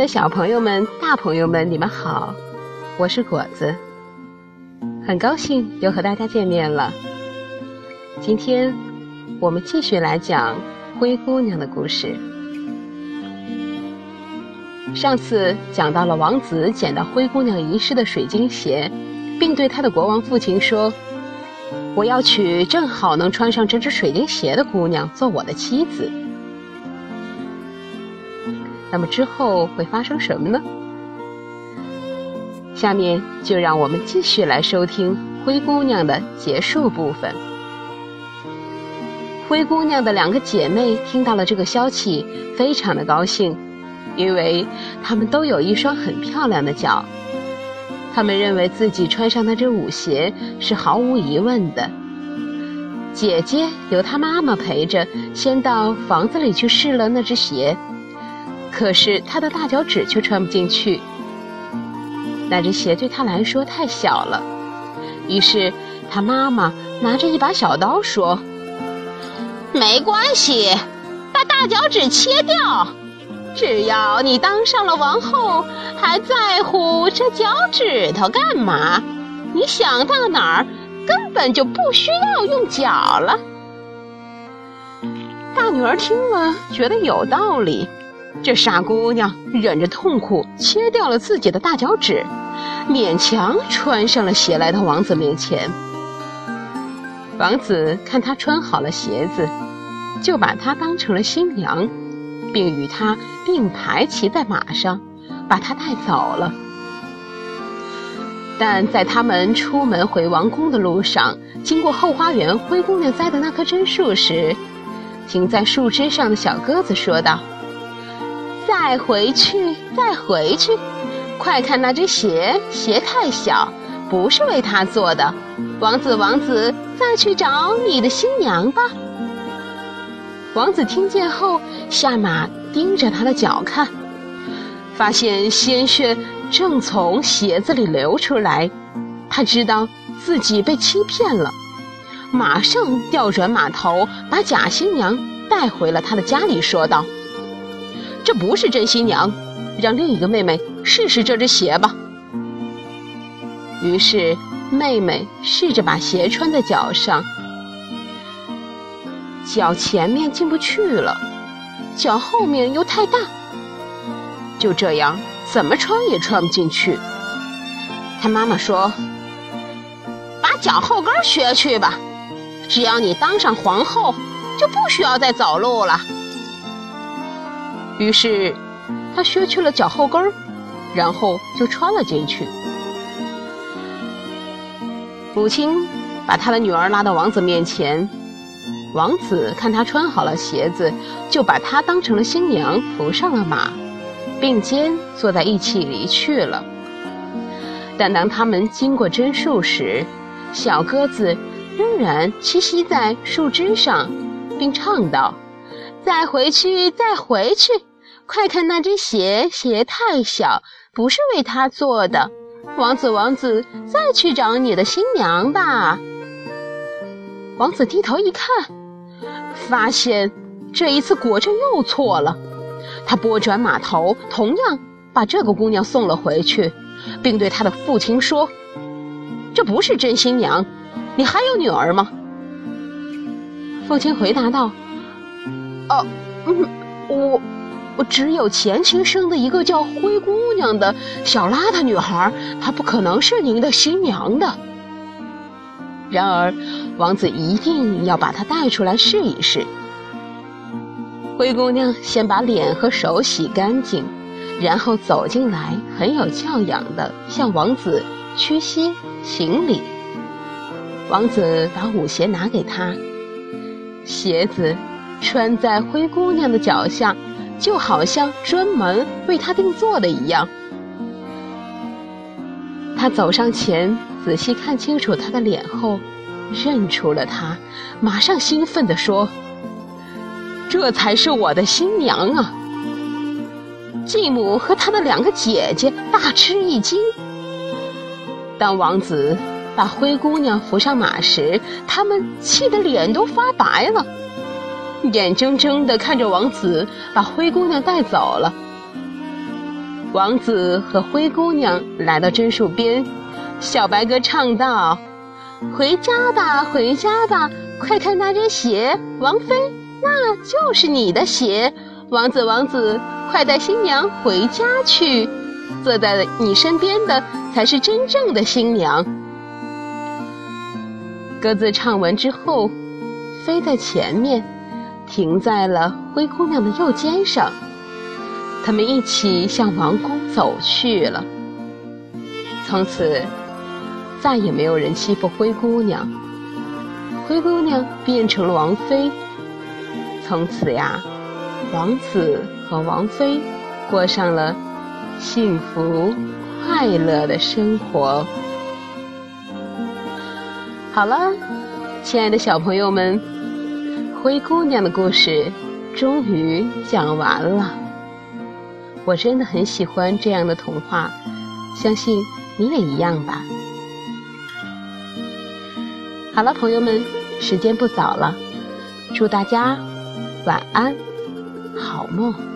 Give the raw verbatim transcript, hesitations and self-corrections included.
的小朋友们、大朋友们，你们好，我是果子，很高兴又和大家见面了。今天我们继续来讲灰姑娘的故事。上次讲到了王子捡到灰姑娘遗失的水晶鞋，并对他的国王父亲说：“我要娶正好能穿上这只水晶鞋的姑娘做我的妻子。”那么之后会发生什么呢？下面就让我们继续来收听灰姑娘的结束部分。灰姑娘的两个姐妹听到了这个消息，非常的高兴，因为她们都有一双很漂亮的脚。她们认为自己穿上那只舞鞋是毫无疑问的。姐姐由她妈妈陪着，先到房子里去试了那只鞋，可是她的大脚趾却穿不进去，那只鞋对她来说太小了。于是她妈妈拿着一把小刀说：“没关系，把大脚趾切掉，只要你当上了王后，还在乎这脚趾头干嘛？你想到哪儿，根本就不需要用脚了。”大女儿听了觉得有道理，这傻姑娘忍着痛苦切掉了自己的大脚趾，勉强穿上了鞋来到王子面前。王子看她穿好了鞋子，就把她当成了新娘，并与她并排骑在马上，把她带走了。但在他们出门回王宫的路上，经过后花园灰姑娘栽的那棵榛树时，停在树枝上的小鸽子说道：“再回去，再回去！快看那只鞋，鞋太小，不是为它做的。王子，王子，再去找你的新娘吧。”王子听见后，下马盯着他的脚看，发现鲜血正从鞋子里流出来，他知道自己被欺骗了，马上调转马头，把假新娘带回了他的家里，说道：“这不是真新娘，让另一个妹妹试试这只鞋吧。”于是妹妹试着把鞋穿在脚上，脚前面进不去了，脚后面又太大，就这样怎么穿也穿不进去。她妈妈说：“把脚后跟削去吧，只要你当上皇后，就不需要再走路了。”于是她削去了脚后跟儿，然后就穿了进去。母亲把她的女儿拉到王子面前，王子看她穿好了鞋子，就把她当成了新娘，扶上了马，并肩坐在一起离去了。但当他们经过榛树时，小鸽子仍然栖息在树枝上，并唱道：“再回去，再回去！快看那只鞋，鞋太小，不是为它做的。王子，王子，再去找你的新娘吧。”王子低头一看，发现这一次果真又错了。他拨转马头，同样把这个姑娘送了回去，并对他的父亲说：“这不是真新娘，你还有女儿吗？”父亲回答道：“哦，嗯，我……”我只有前妻生的一个叫灰姑娘的小邋遢女孩，她不可能是您的新娘的。然而，王子一定要把她带出来试一试。灰姑娘先把脸和手洗干净，然后走进来，很有教养地向王子屈膝行礼。王子把舞鞋拿给她，鞋子穿在灰姑娘的脚下，就好像专门为他定做的一样。他走上前，仔细看清楚他的脸后，认出了他，马上兴奋地说：“这才是我的新娘啊！”继母和他的两个姐姐大吃一惊。当王子把灰姑娘扶上马时，他们气得脸都发白了，眼睁睁地看着王子把灰姑娘带走了。王子和灰姑娘来到榛树边，小白鸽唱道：回家吧，回家吧，快看那只鞋，王妃，那就是你的鞋。王子，王子，快带新娘回家去，坐在你身边的才是真正的新娘。鸽子唱完之后，飞在前面，停在了灰姑娘的右肩上。他们一起向王宫走去了。从此再也没有人欺负灰姑娘，灰姑娘变成了王妃。从此呀，王子和王妃过上了幸福快乐的生活。好了，亲爱的小朋友们，灰姑娘的故事终于讲完了。我真的很喜欢这样的童话，相信你也一样吧。好了，朋友们，时间不早了，祝大家晚安，好梦。